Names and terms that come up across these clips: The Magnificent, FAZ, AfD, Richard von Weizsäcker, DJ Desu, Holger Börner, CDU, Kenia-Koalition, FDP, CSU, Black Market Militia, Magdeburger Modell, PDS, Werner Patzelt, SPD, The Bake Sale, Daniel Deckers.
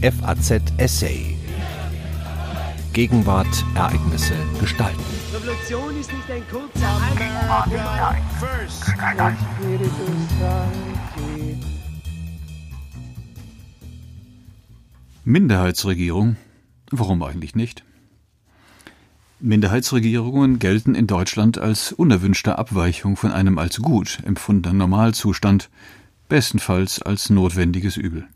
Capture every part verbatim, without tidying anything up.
F A Z-Essay. Gegenwart, Ereignisse, Gestalten. Revolution ist nicht ein kurzer Einwand. Minderheitsregierung? Warum eigentlich nicht? Minderheitsregierungen gelten in Deutschland als unerwünschte Abweichung von einem als gut empfundenen Normalzustand, bestenfalls als notwendiges Übel.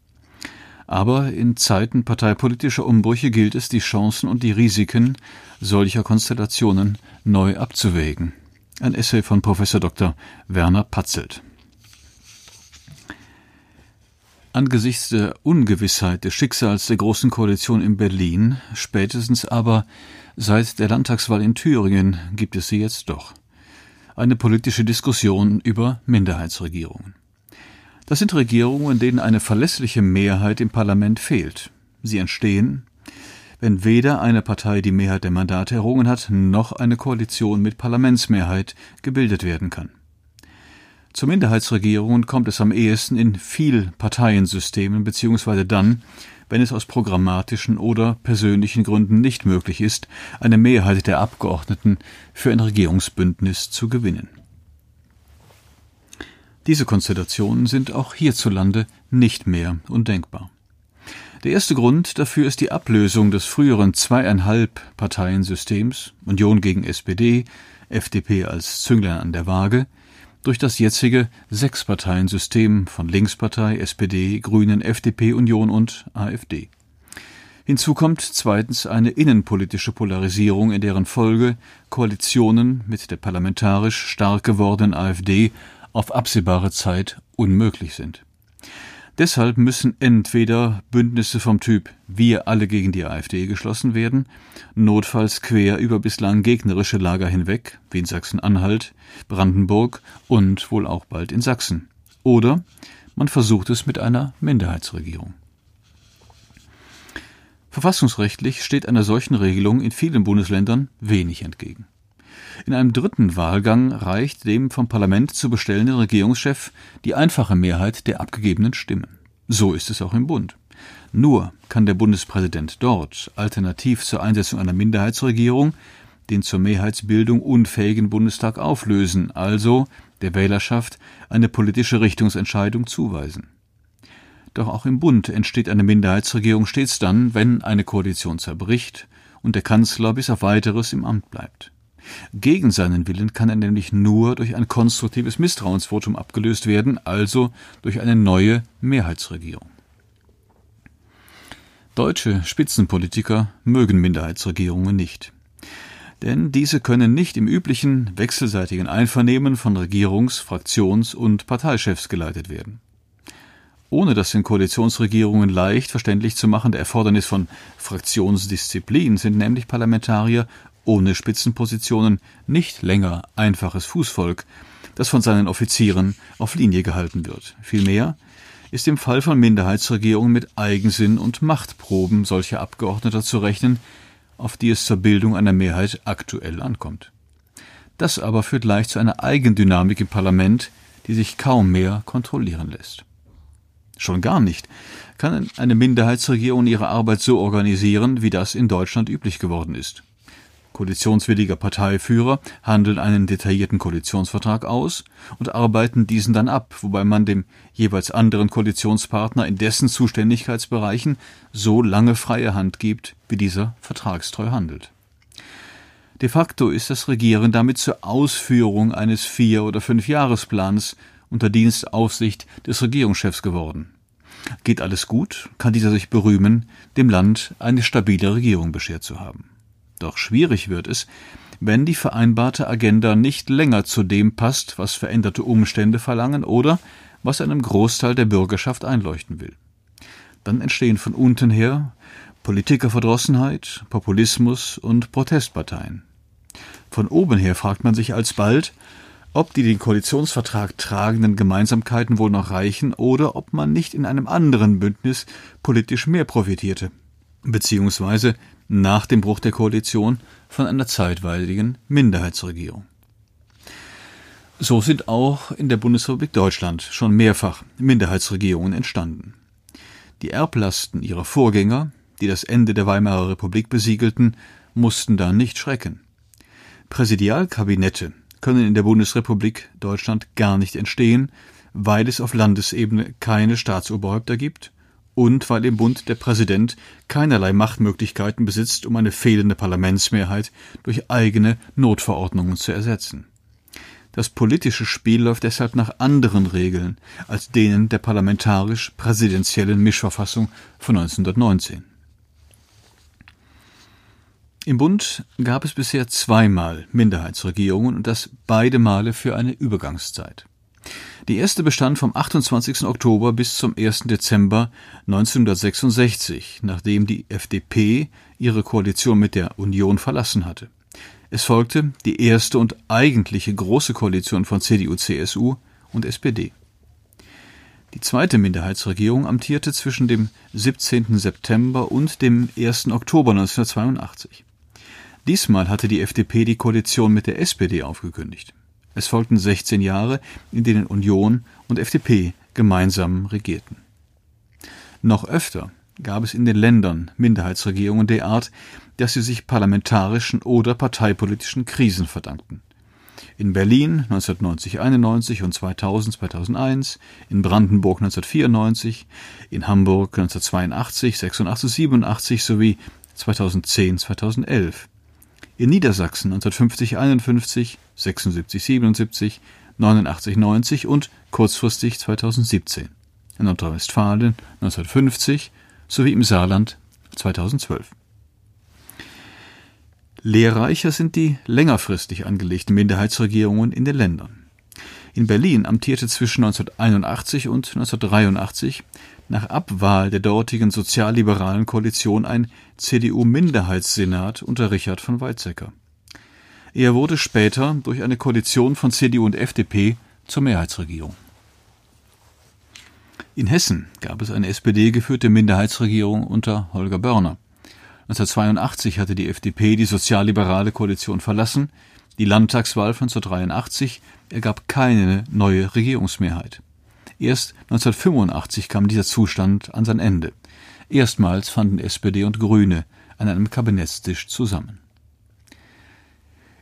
Aber in Zeiten parteipolitischer Umbrüche gilt es, die Chancen und die Risiken solcher Konstellationen neu abzuwägen. Ein Essay von Professor Doktor Werner Patzelt. Angesichts der Ungewissheit des Schicksals der Großen Koalition in Berlin, spätestens aber seit der Landtagswahl in Thüringen, gibt es sie jetzt doch. Eine politische Diskussion über Minderheitsregierungen. Das sind Regierungen, in denen eine verlässliche Mehrheit im Parlament fehlt. Sie entstehen, wenn weder eine Partei die Mehrheit der Mandate errungen hat, noch eine Koalition mit Parlamentsmehrheit gebildet werden kann. Zu Minderheitsregierungen kommt es am ehesten in Vielparteiensystemen bzw. dann, wenn es aus programmatischen oder persönlichen Gründen nicht möglich ist, eine Mehrheit der Abgeordneten für ein Regierungsbündnis zu gewinnen. Diese Konstellationen sind auch hierzulande nicht mehr undenkbar. Der erste Grund dafür ist die Ablösung des früheren zweieinhalb Parteiensystems, Union gegen S P D, F D P als Zünglein an der Waage, durch das jetzige Sechsparteiensystem von Linkspartei, S P D, Grünen, F D P, Union und A f D. Hinzu kommt zweitens eine innenpolitische Polarisierung, in deren Folge Koalitionen mit der parlamentarisch stark gewordenen A f D auf absehbare Zeit unmöglich sind. Deshalb müssen entweder Bündnisse vom Typ Wir alle gegen die A f D geschlossen werden, notfalls quer über bislang gegnerische Lager hinweg, wie in Sachsen-Anhalt, Brandenburg und wohl auch bald in Sachsen. Oder man versucht es mit einer Minderheitsregierung. Verfassungsrechtlich steht einer solchen Regelung in vielen Bundesländern wenig entgegen. In einem dritten Wahlgang reicht dem vom Parlament zu bestellenden Regierungschef die einfache Mehrheit der abgegebenen Stimmen. So ist es auch im Bund. Nur kann der Bundespräsident dort, alternativ zur Einsetzung einer Minderheitsregierung, den zur Mehrheitsbildung unfähigen Bundestag auflösen, also der Wählerschaft eine politische Richtungsentscheidung zuweisen. Doch auch im Bund entsteht eine Minderheitsregierung stets dann, wenn eine Koalition zerbricht und der Kanzler bis auf Weiteres im Amt bleibt. Gegen seinen Willen kann er nämlich nur durch ein konstruktives Misstrauensvotum abgelöst werden, also durch eine neue Mehrheitsregierung. Deutsche Spitzenpolitiker mögen Minderheitsregierungen nicht. Denn diese können nicht im üblichen wechselseitigen Einvernehmen von Regierungs-, Fraktions- und Parteichefs geleitet werden. Ohne das den Koalitionsregierungen leicht verständlich zu machen, der Erfordernis von Fraktionsdisziplin, sind nämlich Parlamentarier ohne Spitzenpositionen nicht länger einfaches Fußvolk, das von seinen Offizieren auf Linie gehalten wird. Vielmehr ist im Fall von Minderheitsregierungen mit Eigensinn und Machtproben solcher Abgeordneter zu rechnen, auf die es zur Bildung einer Mehrheit aktuell ankommt. Das aber führt leicht zu einer Eigendynamik im Parlament, die sich kaum mehr kontrollieren lässt. Schon gar nicht kann eine Minderheitsregierung ihre Arbeit so organisieren, wie das in Deutschland üblich geworden ist. Koalitionswilliger Parteiführer handeln einen detaillierten Koalitionsvertrag aus und arbeiten diesen dann ab, wobei man dem jeweils anderen Koalitionspartner in dessen Zuständigkeitsbereichen so lange freie Hand gibt, wie dieser vertragstreu handelt. De facto ist das Regieren damit zur Ausführung eines Vier- oder Fünfjahresplans unter Dienstaufsicht des Regierungschefs geworden. Geht alles gut, kann dieser sich berühmen, dem Land eine stabile Regierung beschert zu haben. Doch schwierig wird es, wenn die vereinbarte Agenda nicht länger zu dem passt, was veränderte Umstände verlangen oder was einem Großteil der Bürgerschaft einleuchten will. Dann entstehen von unten her Politikerverdrossenheit, Populismus und Protestparteien. Von oben her fragt man sich alsbald, ob die den Koalitionsvertrag tragenden Gemeinsamkeiten wohl noch reichen oder ob man nicht in einem anderen Bündnis politisch mehr profitierte, beziehungsweise nach dem Bruch der Koalition von einer zeitweiligen Minderheitsregierung. So sind auch in der Bundesrepublik Deutschland schon mehrfach Minderheitsregierungen entstanden. Die Erblasten ihrer Vorgänger, die das Ende der Weimarer Republik besiegelten, mussten da nicht schrecken. Präsidialkabinette können in der Bundesrepublik Deutschland gar nicht entstehen, weil es auf Landesebene keine Staatsoberhäupter gibt und weil im Bund der Präsident keinerlei Machtmöglichkeiten besitzt, um eine fehlende Parlamentsmehrheit durch eigene Notverordnungen zu ersetzen. Das politische Spiel läuft deshalb nach anderen Regeln als denen der parlamentarisch-präsidentiellen Mischverfassung von neunzehnhundertneunzehn. Im Bund gab es bisher zweimal Minderheitsregierungen und das beide Male für eine Übergangszeit. Die erste bestand vom achtundzwanzigsten Oktober bis zum ersten Dezember neunzehnhundertsechsundsechzig, nachdem die F D P ihre Koalition mit der Union verlassen hatte. Es folgte die erste und eigentliche große Koalition von C D U, C S U und S P D. Die zweite Minderheitsregierung amtierte zwischen dem siebzehnten September und dem ersten Oktober neunzehnhundertzweiundachtzig. Diesmal hatte die F D P die Koalition mit der S P D aufgekündigt. Es folgten sechzehn Jahre, in denen Union und F D P gemeinsam regierten. Noch öfter gab es in den Ländern Minderheitsregierungen der Art, dass sie sich parlamentarischen oder parteipolitischen Krisen verdankten. In Berlin neunzehnhundertneunzig einundneunzig und zweitausend zweitausendeins, in Brandenburg neunzehnhundertvierundneunzig, in Hamburg neunzehnhundertzweiundachtzig sechsundachtzig siebenundachtzig sowie zweitausendzehn zweitausendelf, in Niedersachsen neunzehnhundertfünfzig einundfünfzig sechsundsiebzig siebenundsiebzig neunundachtzig neunzig und kurzfristig zweitausendsiebzehn, in Nordrhein-Westfalen neunzehnhundertfünfzig sowie im Saarland zweitausendzwölf. Lehrreicher sind die längerfristig angelegten Minderheitsregierungen in den Ländern. In Berlin amtierte zwischen neunzehnhunderteinundachtzig und neunzehnhundertdreiundachtzig nach Abwahl der dortigen sozialliberalen Koalition ein C D U-Minderheitssenat unter Richard von Weizsäcker. Er wurde später durch eine Koalition von C D U und F D P zur Mehrheitsregierung. In Hessen gab es eine S P D-geführte Minderheitsregierung unter Holger Börner. neunzehnhundertzweiundachtzig hatte die F D P die sozialliberale Koalition verlassen. Die Landtagswahl von neunzehnhundertdreiundachtzig ergab keine neue Regierungsmehrheit. Erst neunzehnhundertfünfundachtzig kam dieser Zustand an sein Ende. Erstmals fanden S P D und Grüne an einem Kabinettstisch zusammen.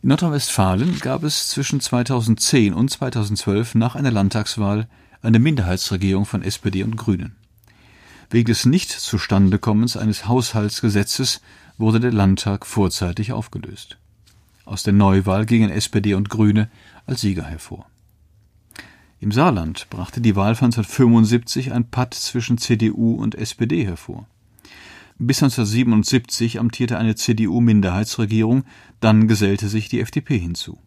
In Nordrhein-Westfalen gab es zwischen zweitausendzehn und zweitausendzwölf nach einer Landtagswahl eine Minderheitsregierung von S P D und Grünen. Wegen des Nichtzustandekommens eines Haushaltsgesetzes wurde der Landtag vorzeitig aufgelöst. Aus der Neuwahl gingen S P D und Grüne als Sieger hervor. Im Saarland brachte die Wahl von neunzehnhundertfünfundsiebzig ein Patt zwischen C D U und S P D hervor. Bis neunzehnhundertsiebenundsiebzig amtierte eine C D U-Minderheitsregierung, dann gesellte sich die F D P hinzu.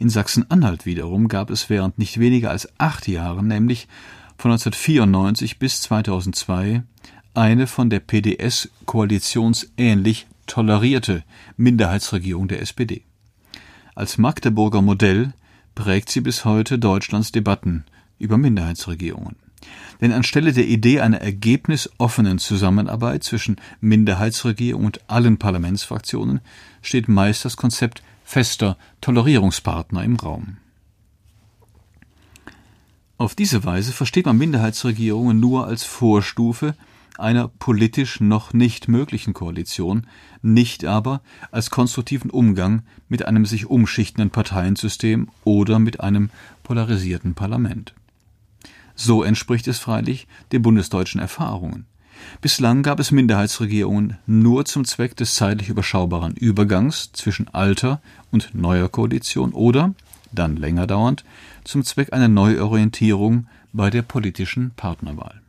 In Sachsen-Anhalt wiederum gab es während nicht weniger als acht Jahren, nämlich von neunzehnhundertvierundneunzig bis zweitausendzwei, eine von der P D S koalitionsähnlich tolerierte Minderheitsregierung der S P D. Als Magdeburger Modell prägt sie bis heute Deutschlands Debatten über Minderheitsregierungen. Denn anstelle der Idee einer ergebnisoffenen Zusammenarbeit zwischen Minderheitsregierung und allen Parlamentsfraktionen steht meist das Konzept fester Tolerierungspartner im Raum. Auf diese Weise versteht man Minderheitsregierungen nur als Vorstufe einer politisch noch nicht möglichen Koalition, nicht aber als konstruktiven Umgang mit einem sich umschichtenden Parteiensystem oder mit einem polarisierten Parlament. So entspricht es freilich den bundesdeutschen Erfahrungen. Bislang gab es Minderheitsregierungen nur zum Zweck des zeitlich überschaubaren Übergangs zwischen alter und neuer Koalition oder, dann länger dauernd, zum Zweck einer Neuorientierung bei der politischen Partnerwahl.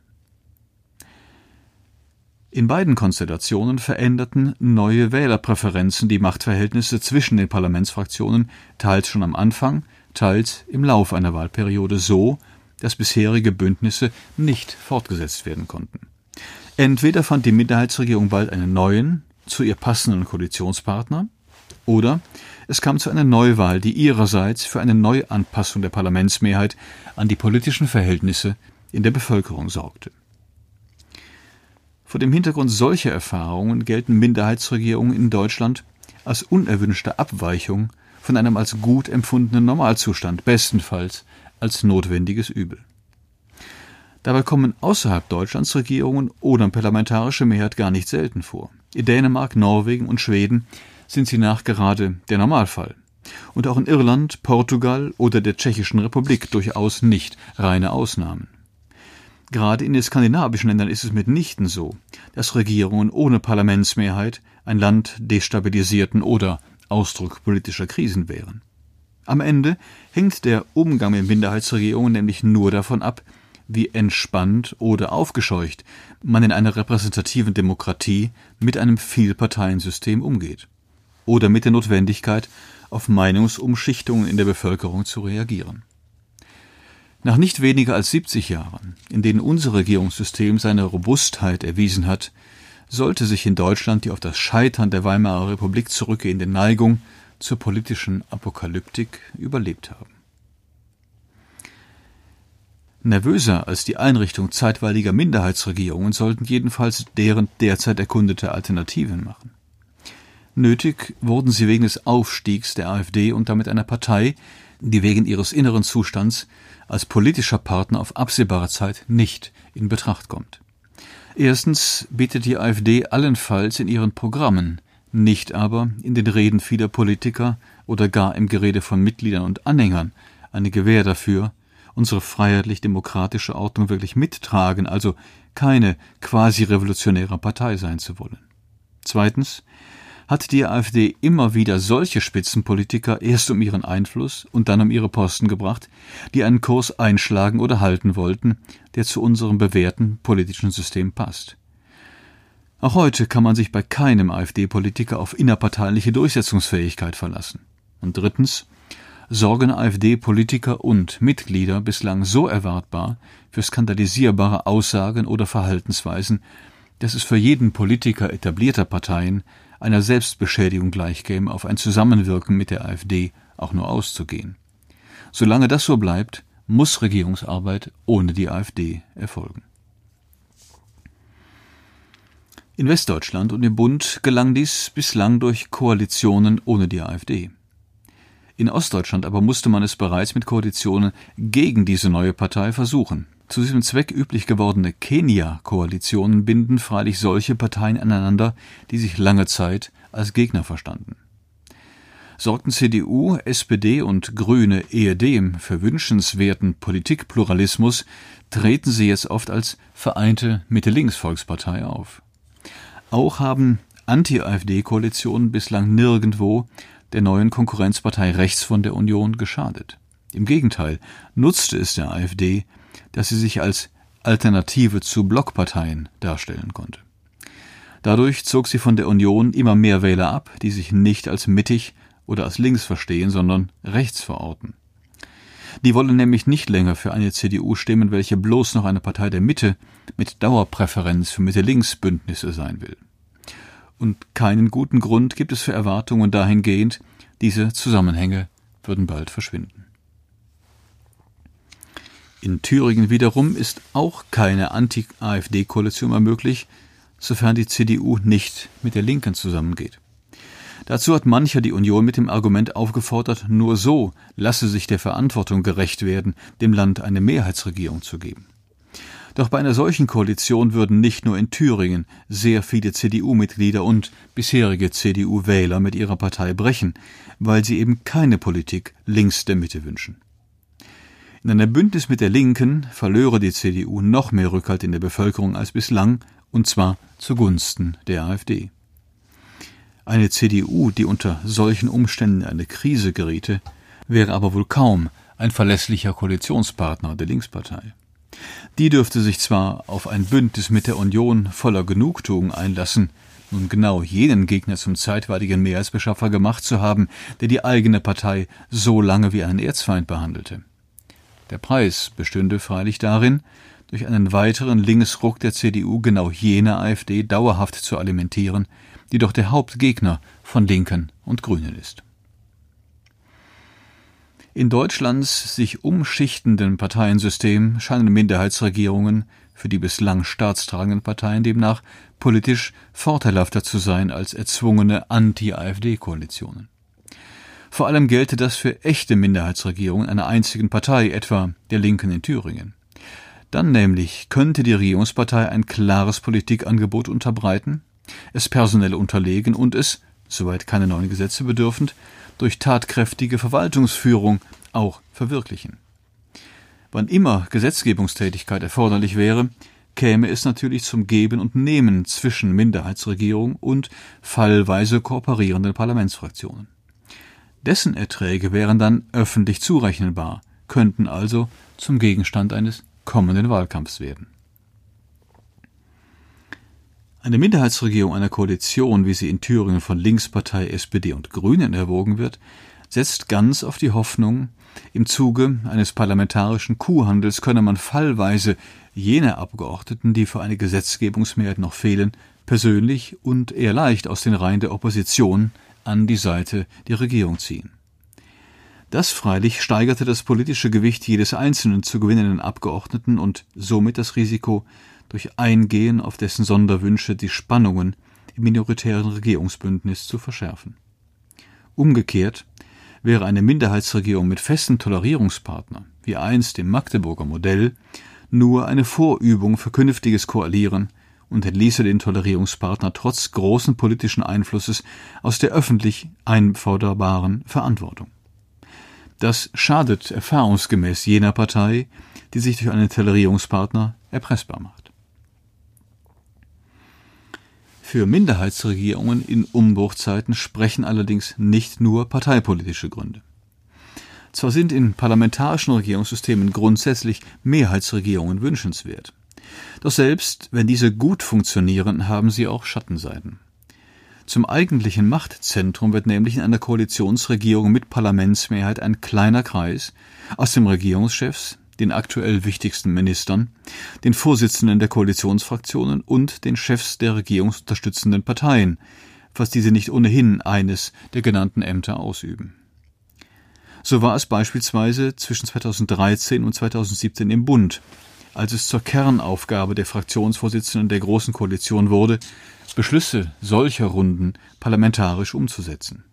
In beiden Konstellationen veränderten neue Wählerpräferenzen die Machtverhältnisse zwischen den Parlamentsfraktionen teils schon am Anfang, teils im Lauf einer Wahlperiode so, dass bisherige Bündnisse nicht fortgesetzt werden konnten. Entweder fand die Minderheitsregierung bald einen neuen, zu ihr passenden Koalitionspartner, oder es kam zu einer Neuwahl, die ihrerseits für eine Neuanpassung der Parlamentsmehrheit an die politischen Verhältnisse in der Bevölkerung sorgte. Vor dem Hintergrund solcher Erfahrungen gelten Minderheitsregierungen in Deutschland als unerwünschte Abweichung von einem als gut empfundenen Normalzustand, bestenfalls als notwendiges Übel. Dabei kommen außerhalb Deutschlands Regierungen ohne parlamentarische Mehrheit gar nicht selten vor. In Dänemark, Norwegen und Schweden sind sie nachgerade der Normalfall. Und auch in Irland, Portugal oder der Tschechischen Republik durchaus nicht reine Ausnahmen. Gerade in den skandinavischen Ländern ist es mitnichten so, dass Regierungen ohne Parlamentsmehrheit ein Land destabilisierten oder Ausdruck politischer Krisen wären. Am Ende hängt der Umgang mit Minderheitsregierungen nämlich nur davon ab, wie entspannt oder aufgescheucht man in einer repräsentativen Demokratie mit einem Vielparteiensystem umgeht. Oder mit der Notwendigkeit, auf Meinungsumschichtungen in der Bevölkerung zu reagieren. Nach nicht weniger als siebzig Jahren, in denen unser Regierungssystem seine Robustheit erwiesen hat, sollte sich in Deutschland die auf das Scheitern der Weimarer Republik zurückgehende Neigung zur politischen Apokalyptik überlebt haben. Nervöser als die Einrichtung zeitweiliger Minderheitsregierungen sollten jedenfalls deren derzeit erkundete Alternativen machen. Nötig wurden sie wegen des Aufstiegs der AfD und damit einer Partei, die wegen ihres inneren Zustands als politischer Partner auf absehbare Zeit nicht in Betracht kommt. Erstens bietet die AfD allenfalls in ihren Programmen, nicht aber in den Reden vieler Politiker oder gar im Gerede von Mitgliedern und Anhängern eine Gewähr dafür, unsere freiheitlich-demokratische Ordnung wirklich mittragen, also keine quasi-revolutionäre Partei sein zu wollen. Zweitens hat die AfD immer wieder solche Spitzenpolitiker erst um ihren Einfluss und dann um ihre Posten gebracht, die einen Kurs einschlagen oder halten wollten, der zu unserem bewährten politischen System passt. Auch heute kann man sich bei keinem AfD-Politiker auf innerparteiliche Durchsetzungsfähigkeit verlassen. Und drittens sorgen AfD-Politiker und Mitglieder bislang so erwartbar für skandalisierbare Aussagen oder Verhaltensweisen, dass es für jeden Politiker etablierter Parteien einer Selbstbeschädigung gleichkäme, auf ein Zusammenwirken mit der AfD auch nur auszugehen. Solange das so bleibt, muss Regierungsarbeit ohne die AfD erfolgen. In Westdeutschland und im Bund gelang dies bislang durch Koalitionen ohne die AfD. In Ostdeutschland aber musste man es bereits mit Koalitionen gegen diese neue Partei versuchen. Zu diesem Zweck üblich gewordene Kenia-Koalitionen binden freilich solche Parteien aneinander, die sich lange Zeit als Gegner verstanden. Sorgten C D U, S P D und Grüne ehedem für wünschenswerten Politikpluralismus, treten sie jetzt oft als vereinte Mitte-Links-Volkspartei auf. Auch haben Anti-AfD-Koalitionen bislang nirgendwo der neuen Konkurrenzpartei rechts von der Union geschadet. Im Gegenteil, nutzte es der AfD, dass sie sich als Alternative zu Blockparteien darstellen konnte. Dadurch zog sie von der Union immer mehr Wähler ab, die sich nicht als mittig oder als links verstehen, sondern rechts verorten. Die wollen nämlich nicht länger für eine C D U stimmen, welche bloß noch eine Partei der Mitte mit Dauerpräferenz für Mitte-Links-Bündnisse sein will. Und keinen guten Grund gibt es für Erwartungen dahingehend, diese Zusammenhänge würden bald verschwinden. In Thüringen wiederum ist auch keine Anti-AfD-Koalition mehr möglich, sofern die C D U nicht mit der Linken zusammengeht. Dazu hat mancher die Union mit dem Argument aufgefordert, nur so lasse sich der Verantwortung gerecht werden, dem Land eine Mehrheitsregierung zu geben. Doch bei einer solchen Koalition würden nicht nur in Thüringen sehr viele C D U-Mitglieder und bisherige C D U-Wähler mit ihrer Partei brechen, weil sie eben keine Politik links der Mitte wünschen. In einem Bündnis mit der Linken verlöre die C D U noch mehr Rückhalt in der Bevölkerung als bislang, und zwar zugunsten der AfD. Eine C D U, die unter solchen Umständen in eine Krise geriete, wäre aber wohl kaum ein verlässlicher Koalitionspartner der Linkspartei. Die dürfte sich zwar auf ein Bündnis mit der Union voller Genugtuung einlassen, nun genau jenen Gegner zum zeitweiligen Mehrheitsbeschaffer gemacht zu haben, der die eigene Partei so lange wie einen Erzfeind behandelte. Der Preis bestünde freilich darin, durch einen weiteren Linksruck der C D U genau jene AfD dauerhaft zu alimentieren, die doch der Hauptgegner von Linken und Grünen ist. In Deutschlands sich umschichtenden Parteiensystem scheinen Minderheitsregierungen für die bislang staatstragenden Parteien demnach politisch vorteilhafter zu sein als erzwungene Anti-AfD-Koalitionen. Vor allem gelte das für echte Minderheitsregierungen einer einzigen Partei, etwa der Linken in Thüringen. Dann nämlich könnte die Regierungspartei ein klares Politikangebot unterbreiten, es personell unterlegen und es, soweit keine neuen Gesetze bedürfend, durch tatkräftige Verwaltungsführung auch verwirklichen. Wann immer Gesetzgebungstätigkeit erforderlich wäre, käme es natürlich zum Geben und Nehmen zwischen Minderheitsregierung und fallweise kooperierenden Parlamentsfraktionen. Dessen Erträge wären dann öffentlich zurechnenbar, könnten also zum Gegenstand eines kommenden Wahlkampfs werden. Eine Minderheitsregierung einer Koalition, wie sie in Thüringen von Linkspartei, S P D und Grünen erwogen wird, setzt ganz auf die Hoffnung, im Zuge eines parlamentarischen Kuhhandels könne man fallweise jene Abgeordneten, die für eine Gesetzgebungsmehrheit noch fehlen, persönlich und eher leicht aus den Reihen der Opposition an die Seite der Regierung ziehen. Das freilich steigerte das politische Gewicht jedes einzelnen zu gewinnenden Abgeordneten und somit das Risiko, durch Eingehen auf dessen Sonderwünsche die Spannungen im minoritären Regierungsbündnis zu verschärfen. Umgekehrt wäre eine Minderheitsregierung mit festen Tolerierungspartnern, wie einst im Magdeburger Modell, nur eine Vorübung für künftiges Koalieren und entließe den Tolerierungspartner trotz großen politischen Einflusses aus der öffentlich einforderbaren Verantwortung. Das schadet erfahrungsgemäß jener Partei, die sich durch einen Tolerierungspartner erpressbar macht. Für Minderheitsregierungen in Umbruchzeiten sprechen allerdings nicht nur parteipolitische Gründe. Zwar sind in parlamentarischen Regierungssystemen grundsätzlich Mehrheitsregierungen wünschenswert. Doch selbst wenn diese gut funktionieren, haben sie auch Schattenseiten. Zum eigentlichen Machtzentrum wird nämlich in einer Koalitionsregierung mit Parlamentsmehrheit ein kleiner Kreis aus dem Regierungschef, den aktuell wichtigsten Ministern, den Vorsitzenden der Koalitionsfraktionen und den Chefs der regierungsunterstützenden Parteien, falls diese nicht ohnehin eines der genannten Ämter ausüben. So war es beispielsweise zwischen zweitausenddreizehn und zweitausendsiebzehn im Bund, als es zur Kernaufgabe der Fraktionsvorsitzenden der Großen Koalition wurde, Beschlüsse solcher Runden parlamentarisch umzusetzen.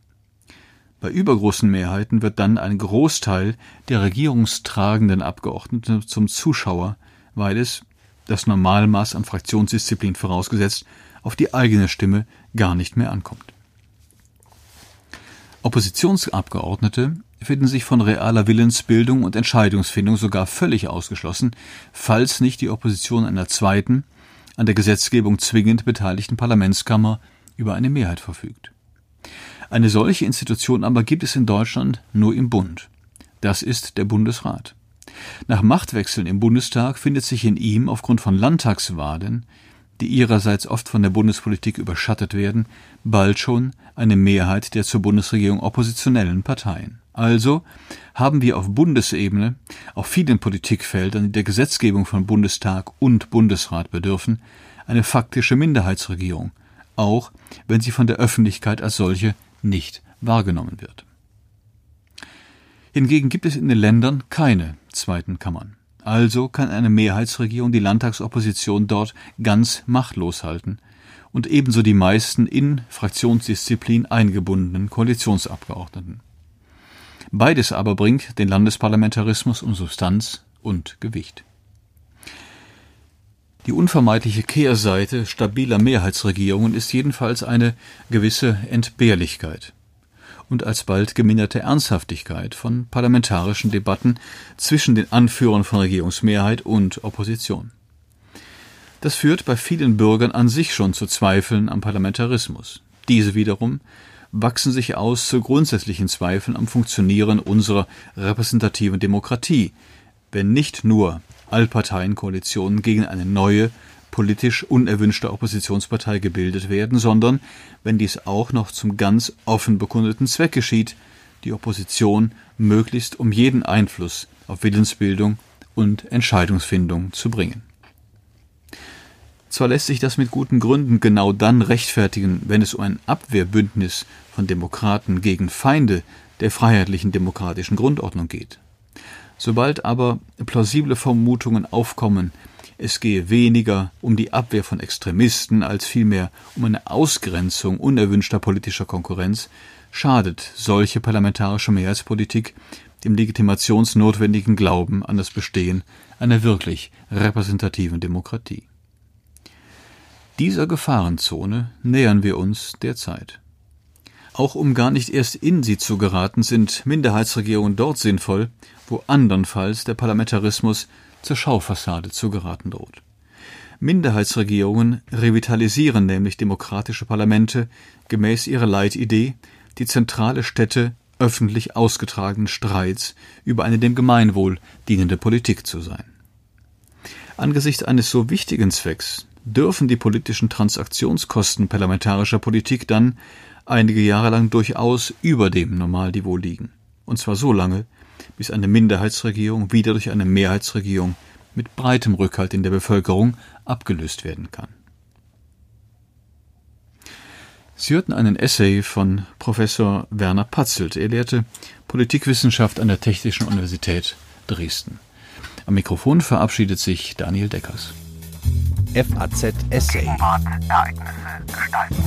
Bei übergroßen Mehrheiten wird dann ein Großteil der regierungstragenden Abgeordneten zum Zuschauer, weil es, das Normalmaß an Fraktionsdisziplin vorausgesetzt, auf die eigene Stimme gar nicht mehr ankommt. Oppositionsabgeordnete finden sich von realer Willensbildung und Entscheidungsfindung sogar völlig ausgeschlossen, falls nicht die Opposition einer zweiten, an der Gesetzgebung zwingend beteiligten Parlamentskammer über eine Mehrheit verfügt. Eine solche Institution aber gibt es in Deutschland nur im Bund. Das ist der Bundesrat. Nach Machtwechseln im Bundestag findet sich in ihm aufgrund von Landtagswahlen, die ihrerseits oft von der Bundespolitik überschattet werden, bald schon eine Mehrheit der zur Bundesregierung oppositionellen Parteien. Also haben wir auf Bundesebene, auf vielen Politikfeldern, die der Gesetzgebung von Bundestag und Bundesrat bedürfen, eine faktische Minderheitsregierung, auch wenn sie von der Öffentlichkeit als solche nicht wahrgenommen wird. Hingegen gibt es in den Ländern keine zweiten Kammern. Also kann eine Mehrheitsregierung die Landtagsopposition dort ganz machtlos halten und ebenso die meisten in Fraktionsdisziplin eingebundenen Koalitionsabgeordneten. Beides aber bringt den Landesparlamentarismus um Substanz und Gewicht. Die unvermeidliche Kehrseite stabiler Mehrheitsregierungen ist jedenfalls eine gewisse Entbehrlichkeit und alsbald geminderte Ernsthaftigkeit von parlamentarischen Debatten zwischen den Anführern von Regierungsmehrheit und Opposition. Das führt bei vielen Bürgern an sich schon zu Zweifeln am Parlamentarismus. Diese wiederum wachsen sich aus zu grundsätzlichen Zweifeln am Funktionieren unserer repräsentativen Demokratie, wenn nicht nur Allparteienkoalitionen gegen eine neue, politisch unerwünschte Oppositionspartei gebildet werden, sondern wenn dies auch noch zum ganz offen bekundeten Zweck geschieht, die Opposition möglichst um jeden Einfluss auf Willensbildung und Entscheidungsfindung zu bringen. Zwar lässt sich das mit guten Gründen genau dann rechtfertigen, wenn es um ein Abwehrbündnis von Demokraten gegen Feinde der freiheitlichen demokratischen Grundordnung geht. Sobald aber plausible Vermutungen aufkommen, es gehe weniger um die Abwehr von Extremisten als vielmehr um eine Ausgrenzung unerwünschter politischer Konkurrenz, schadet solche parlamentarische Mehrheitspolitik dem legitimationsnotwendigen Glauben an das Bestehen einer wirklich repräsentativen Demokratie. Dieser Gefahrenzone nähern wir uns derzeit. Auch um gar nicht erst in sie zu geraten, sind Minderheitsregierungen dort sinnvoll, wo andernfalls der Parlamentarismus zur Schaufassade zu geraten droht. Minderheitsregierungen revitalisieren nämlich demokratische Parlamente gemäß ihrer Leitidee, die zentrale Stätte öffentlich ausgetragenen Streits über eine dem Gemeinwohl dienende Politik zu sein. Angesichts eines so wichtigen Zwecks dürfen die politischen Transaktionskosten parlamentarischer Politik dann einige Jahre lang durchaus über dem Normalniveau liegen. Und zwar so lange, bis eine Minderheitsregierung wieder durch eine Mehrheitsregierung mit breitem Rückhalt in der Bevölkerung abgelöst werden kann. Sie hörten einen Essay von Professor Werner Patzelt. Er lehrte Politikwissenschaft an der Technischen Universität Dresden. Am Mikrofon verabschiedet sich Daniel Deckers. F A Z Essay. Die privaten Ereignisse gestalten.